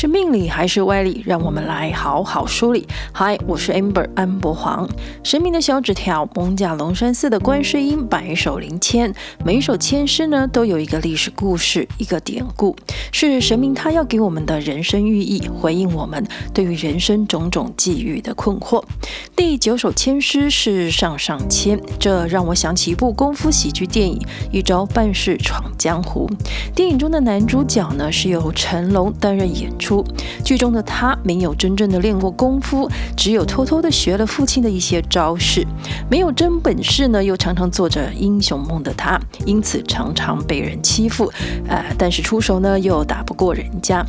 是命理还是歪理？让我们来好好梳理。嗨，我是 Amber 安博黄。神明的小纸条，蒙甲龙山寺的观世音百手灵签，每一首签诗呢，都有一个历史故事，一个典故，是神明他要给我们的人生寓意，回应我们对于人生种种际遇的困惑。第9首签诗是上上签，这让我想起一部功夫喜剧电影《一招半式闯江湖》。电影中的男主角呢，是由成龙担任演出，剧中的他没有真正的练过功夫，只有偷偷的学了父亲的一些招式，没有真本事呢，又常常做着英雄梦的他，因此常常被人欺负，但是出手呢又打不过人家。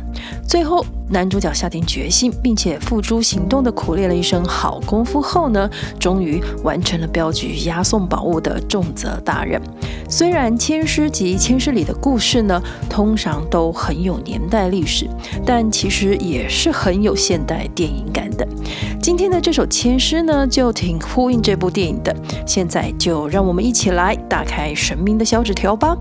最后男主角下定决心，并且付诸行动的苦练了一身好功夫后呢，终于完成了镖局押送宝物的重责大任。虽然签诗及签诗里的故事呢，通常都很有年代历史，但其实也是很有现代电影感的。今天的这首签诗呢，就挺呼应这部电影的。现在就让我们一起来打开神明的小纸条吧。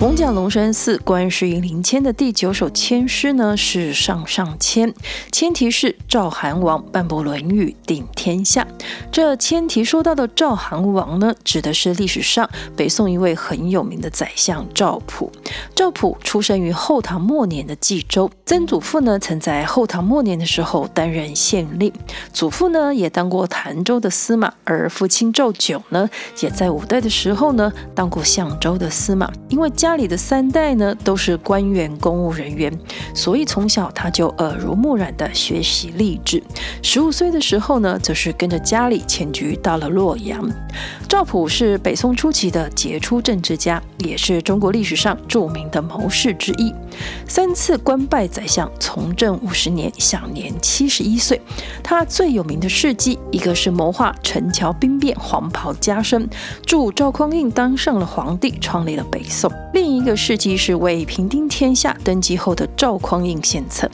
蒙甲龙山寺观世音灵签的第9首签诗呢，是上上签，签题是赵韩王半部《论语》定天下。这签题说到的赵韩王呢，指的是历史上北宋一位很有名的宰相赵普。赵普出生于后唐末年的冀州，曾祖父呢曾在后唐末年的时候担任县令，祖父呢也当过潭州的司马，而父亲赵炯呢也在五代的时候呢当过象州的司马。因为家里的3代呢都是官员公务人员，所以从小他就耳濡目染的学习励志。15岁的时候呢，则是跟着家里迁居到了洛阳。赵普是北宋初期的杰出政治家，也是中国历史上著名的谋士之一，3次官拜宰相，从政50年，享年71岁。他最有名的事迹，一个是谋划陈桥兵变，黄袍加身，助赵匡胤当上了皇帝，创立了北宋。另一个事迹是为平定天下登基后的赵匡胤献策。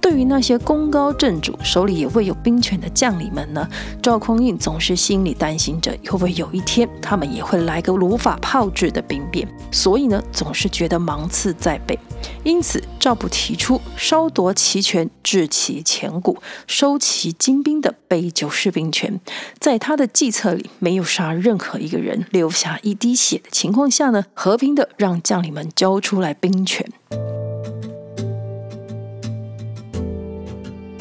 对于那些功高震主、手里也握有兵权的将领们呢，赵匡胤总是心里担心着，会不会有一天他们也会来个如法炮制的兵变，所以呢，总是觉得芒刺在背。因此，赵普提出稍夺其权、治其前骨、收其精兵的杯酒释兵权。在他的计策里，没有杀任何一个人、留下一滴血的情况下呢，和平的让将领们交出来兵权。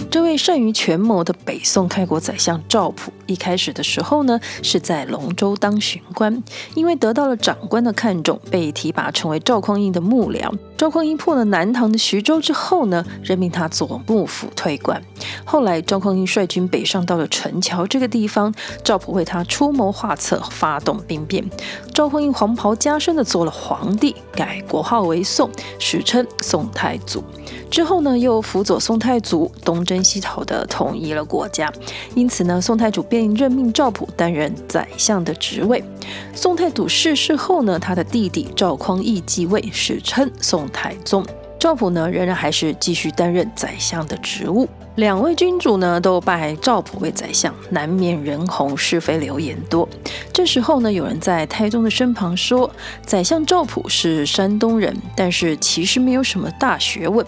这位善于权谋的北宋开国宰相赵普，一开始的时候呢，是在龙州当巡官，因为得到了长官的看重，被提拔成为赵匡胤的幕僚。赵匡胤破了南唐的徐州之后呢，任命他左幕府推官。后来赵匡胤率军北上到了陈桥这个地方，赵普为他出谋划策，发动兵变。赵匡胤黄袍加身的做了皇帝，改国号为宋，史称宋太祖。之后呢，又辅佐宋太祖东征西讨的统一了国家，因此呢，宋太祖便任命赵普担任宰相的职位。宋太祖逝世后呢，他的弟弟赵匡义继位，史称宋太宗。赵普呢，仍然还是继续担任宰相的职务。2位君主呢，都拜赵普为宰相，难免人红是非流言多。这时候呢，有人在太宗的身旁说，宰相赵普是山东人，但是其实没有什么大学问，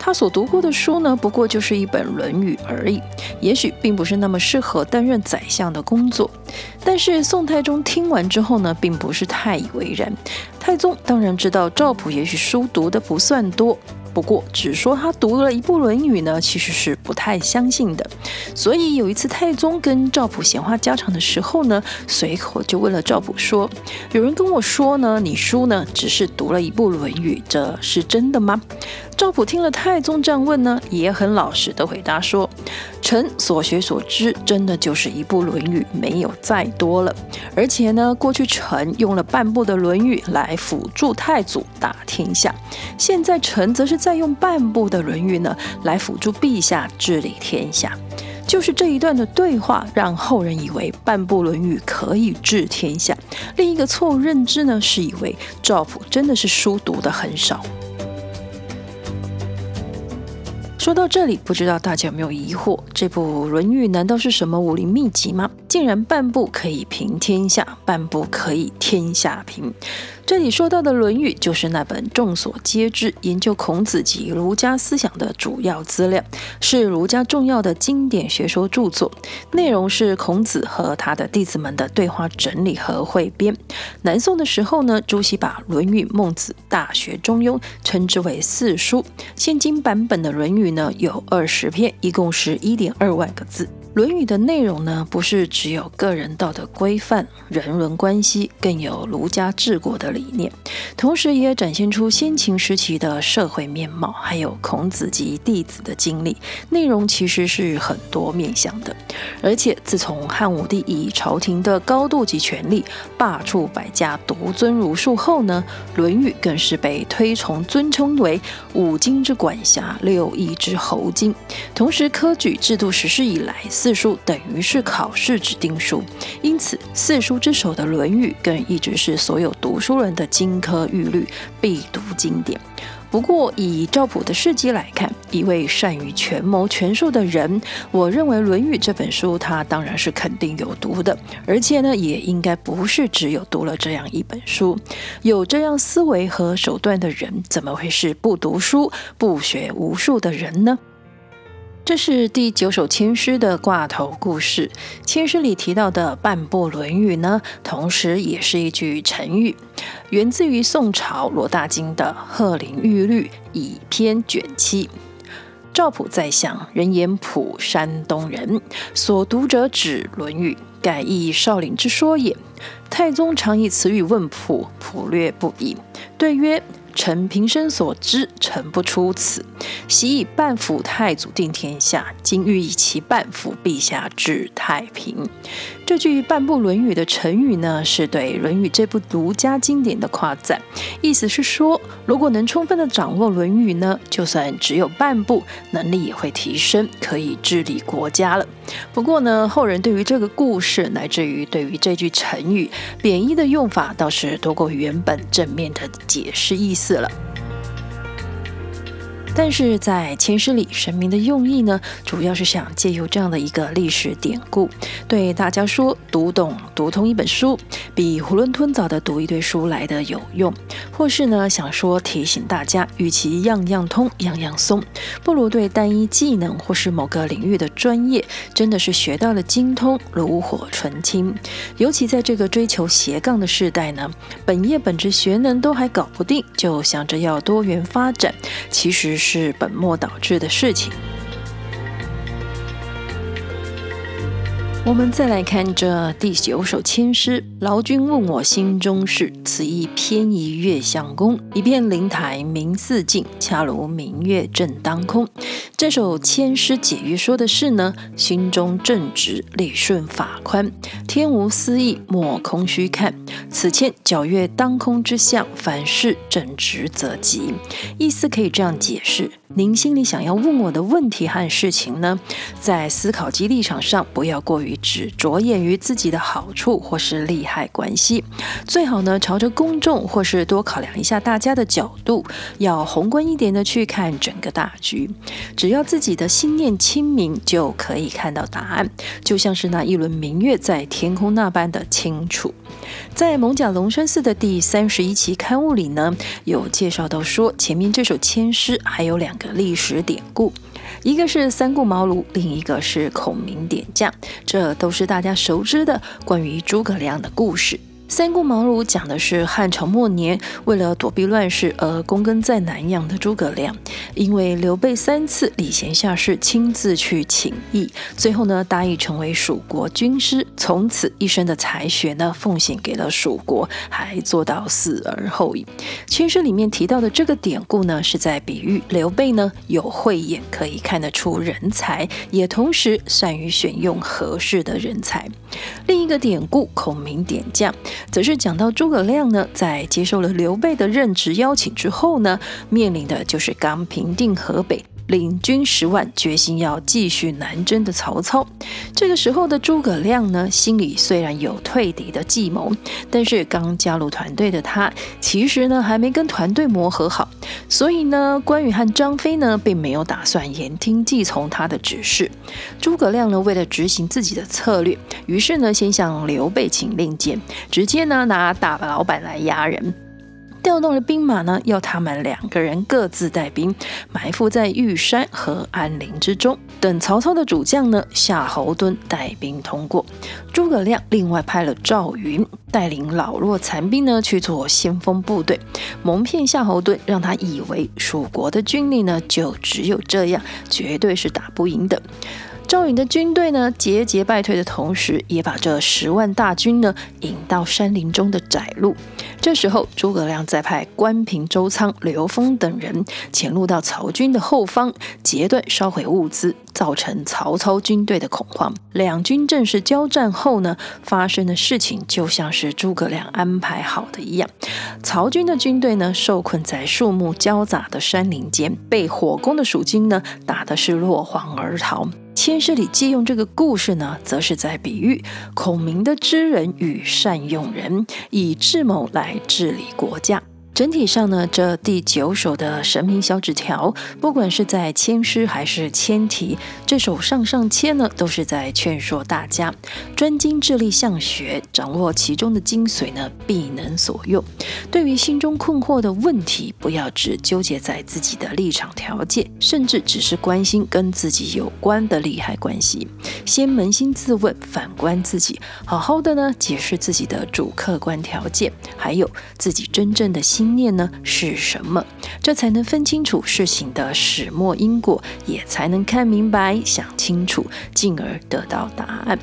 他所读过的书呢，不过就是一本《论语》而已，也许并不是那么适合担任宰相的工作。但是宋太宗听完之后呢，并不是太以为然。太宗当然知道赵普也许书读的不算多，不过只说他读了一部《论语》呢，其实是不太相信的。所以有一次太宗跟赵普闲话家常的时候呢，随口就问了赵普说，有人跟我说呢，你书呢只是读了一部《论语》，这是真的吗？赵普听了太宗这样问呢，也很老实的回答说，臣所学所知真的就是一部《论语》，没有再多了。而且呢，过去臣用了半部的《论语》来辅助太祖打天下，现在臣则是再用半部的《论语》呢来辅助陛下治理天下。就是这一段的对话，让后人以为半部《论语》可以治天下。另一个错误认知呢，是以为赵普真的是书读的很少。说到这里，不知道大家有没有疑惑，这部《论语》难道是什么武林秘籍吗？竟然半部可以平天下，半部可以天下平。这里说到的《论语》就是那本众所皆知研究孔子及儒家思想的主要资料，是儒家重要的经典学说著作，内容是孔子和他的弟子们的对话整理和汇编。南宋的时候呢，朱熹把《论语》《孟子》《大学》《中庸》称之为四书。现今版本的《论语》呢有20篇，一共是 1.2 万个字。《论语》的内容呢，不是只有个人道德规范、人伦关系，更有儒家治国的理念，同时也展现出先秦时期的社会面貌，还有孔子及弟子的经历。内容其实是很多面向的，而且自从汉武帝以朝廷的高度及权力罢黜百家、独尊儒术后呢，《论语》更是被推崇尊称为五经之管辖、六艺之侯经。同时，科举制度实施以来，四书等于是考试指定书，因此四书之首的《论语》更一直是所有读书人的金科玉律、必读经典。不过以赵普的事迹来看，一位善于权谋权术的人，我认为《论语》这本书他当然是肯定有读的，而且呢，也应该不是只有读了这样一本书。有这样思维和手段的人，怎么会是不读书、不学无术的人呢？这是第9首千诗的挂头故事。千诗里提到的半部《论语》呢，同时也是一句成语，源自于宋朝罗大经的《鹤林玉律·以篇卷7》。赵普在相，人言普，山东人，所读者指《论语》，盖亦少陵之说也。太宗常以此语问普，普略不已，对曰：臣平生所知，臣不出此。昔以半辅太祖定天下，今欲以其半辅陛下治太平。这句半部《论语》的成语呢，是对《论语》这部儒家经典的夸赞，意思是说，如果能充分的掌握《论语》呢，就算只有半部，能力也会提升，可以治理国家了。不过呢，后人对于这个故事，乃至于对于这句成语贬义的用法，倒是多过原本正面的解释意思了。但是在千诗里，神明的用意呢，主要是想借由这样的一个历史典故，对大家说，读通一本书，比囫囵吞枣的读一堆书来的有用。或是呢，想说提醒大家，与其样样通样样松，不如对单一技能或是某个领域的专业，真的是学到了精通，炉火纯青。尤其在这个追求斜杠的时代呢，本业本职学能都还搞不定，就想着要多元发展，其实是本末倒置的事情。我们再来看这第9首千诗。劳君问我心中事，此意偏移月相公。一片灵台明四镜，恰如明月正当空。这首千诗解曰说的是呢，心中正直，理顺法宽，天无私意，莫空虚看。此千皎月当空之象，凡事正直则吉。意思可以这样解释，您心里想要问我的问题和事情呢，在思考及立场上不要过于只着眼于自己的好处或是利害关系，最好呢朝着公众或是多考量一下大家的角度，要宏观一点的去看整个大局。只要自己的心念清明，就可以看到答案，就像是那一轮明月在天空那般的清楚。在艋舺龙山寺的第31期刊物里呢，有介绍到说，前面这首千诗还有两个历史典故，一个是三顾茅庐，另一个是孔明点将，这都是大家熟知的关于诸葛亮的故事。三顾茅庐讲的是汉朝末年，为了躲避乱世而躬耕在南阳的诸葛亮，因为刘备3次礼贤下士，亲自去请益，最后呢答应成为蜀国军师，从此一生的才学呢奉献给了蜀国，还做到死而后已。千诗里面提到的这个典故呢，是在比喻刘备呢有慧眼，可以看得出人才，也同时善于选用合适的人才。另一个典故孔明点将，则是讲到诸葛亮呢，在接受了刘备的任职邀请之后呢，面临的就是刚平定河北，领军10万，决心要继续南征的曹操。这个时候的诸葛亮呢，心里虽然有退敌的计谋，但是刚加入团队的他其实呢还没跟团队磨合好，所以呢关羽和张飞呢并没有打算言听计从他的指示。诸葛亮呢为了执行自己的策略，于是呢先向刘备请令箭，直接呢拿大老板来压人，调动了兵马呢，要他们2个人各自带兵，埋伏在玉山和安陵之中，等曹操的主将呢夏侯惇带兵通过。诸葛亮另外派了赵云带领老弱残兵呢去做先锋部队，蒙骗夏侯惇，让他以为蜀国的军力呢就只有这样，绝对是打不赢的。赵云的军队呢节节败退的同时，也把这10万大军呢引到山林中的窄路。这时候诸葛亮再派关平、周仓、刘封等人潜入到曹军的后方，截断烧毁物资，造成曹操军队的恐慌。两军正式交战后呢，发生的事情就像是诸葛亮安排好的一样，曹军的军队呢受困在树木交杂的山林间，被火攻的蜀军呢打的是落荒而逃。千诗里借用这个故事呢，则是在比喻孔明的知人与善用人，以智谋来治理国家。整体上呢，这第9首的神明小纸条，不管是在千诗还是千题，这首上上签呢，都是在劝说大家专精致力向学，掌握其中的精髓呢，必能所用。对于心中困惑的问题，不要只纠结在自己的立场条件，甚至只是关心跟自己有关的利害关系，先扪心自问，反观自己，好好的呢解释自己的主客观条件，还有自己真正的心念呢是什么，这才能分清楚事情的始末因果，也才能看明白、想清楚，进而得到答案。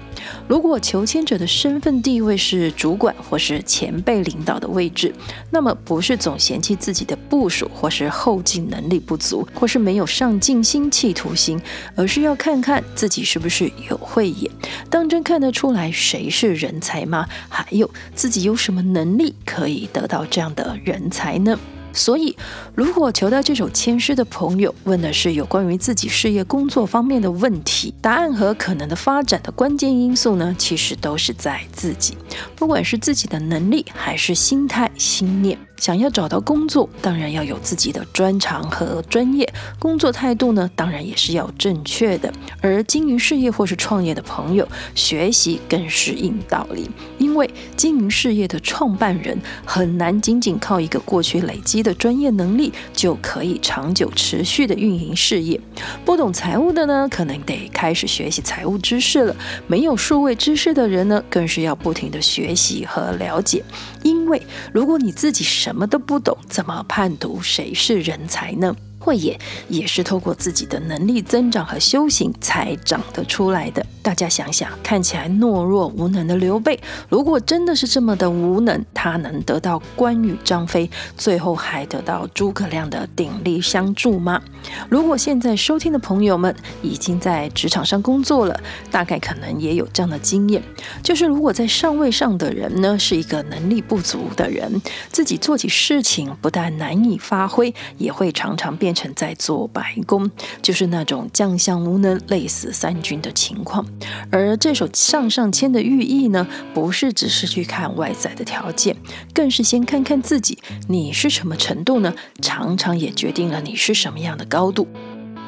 如果求签者的身份地位是主管或是前辈领导的位置，那么不是总嫌弃自己的部属或是后进能力不足，或是没有上进心、企图心，而是要看看自己是不是有慧眼，当真看得出来谁是人才吗？还有自己有什么能力可以得到这样的人才呢？所以如果求到这首签诗的朋友问的是有关于自己事业工作方面的问题，答案和可能的发展的关键因素呢，其实都是在自己，不管是自己的能力还是心态、心念。想要找到工作，当然要有自己的专长和专业，工作态度呢，当然也是要正确的。而经营事业或是创业的朋友，学习更是硬道理，因为经营事业的创办人很难仅仅靠一个过去累积的专业能力就可以长久持续的运营事业。不懂财务的呢，可能得开始学习财务知识了；没有数位知识的人呢，更是要不停的学习和了解。因为如果你自己什么都不懂，怎么判读谁是人才呢？慧眼也是透过自己的能力增长和修行才长得出来的。大家想想，看起来懦弱无能的刘备，如果真的是这么的无能，他能得到关羽、张飞，最后还得到诸葛亮的鼎力相助吗？如果现在收听的朋友们已经在职场上工作了，大概可能也有这样的经验，就是如果在上位上的人呢是一个能力不足的人，自己做起事情不但难以发挥，也会常常变成在做白工，就是那种将相无能、累死三军的情况。而这首上上签的寓意呢，不是只是去看外在的条件，更是先看看自己，你是什么程度呢？常常也决定了你是什么样的高度。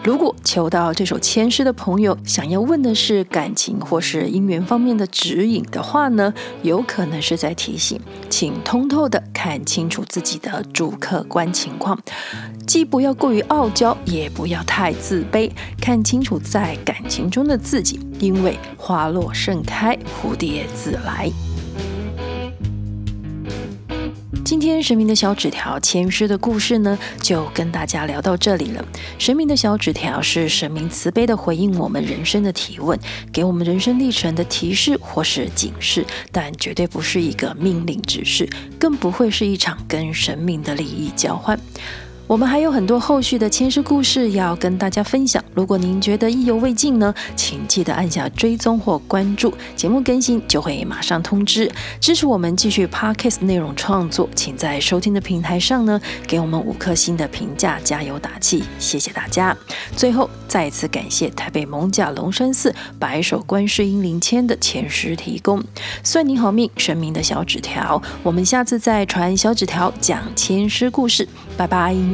如果求到这首签诗的朋友想要问的是感情或是姻缘方面的指引的话呢，有可能是在提醒，请通透的看清楚自己的主客观情况，既不要过于傲娇，也不要太自卑，看清楚在感情中的自己，因为花落盛开，蝴蝶自来。今天神明的小纸条签诗的故事呢，就跟大家聊到这里了。神明的小纸条是神明慈悲的回应我们人生的提问，给我们人生历程的提示或是警示，但绝对不是一个命令指示，更不会是一场跟神明的利益交换。我们还有很多后续的牵诗故事要跟大家分享。如果您觉得意犹未尽呢，请记得按下追踪或关注，节目更新就会马上通知。支持我们继续 Podcast 内容创作，请在收听的平台上呢，给我们5颗星的评价，加油打气，谢谢大家。最后再次感谢台北艋舺龙山寺白首观世音灵签的前诗提供，算你好命，神明的小纸条。我们下次再传小纸条讲前诗故事，拜拜。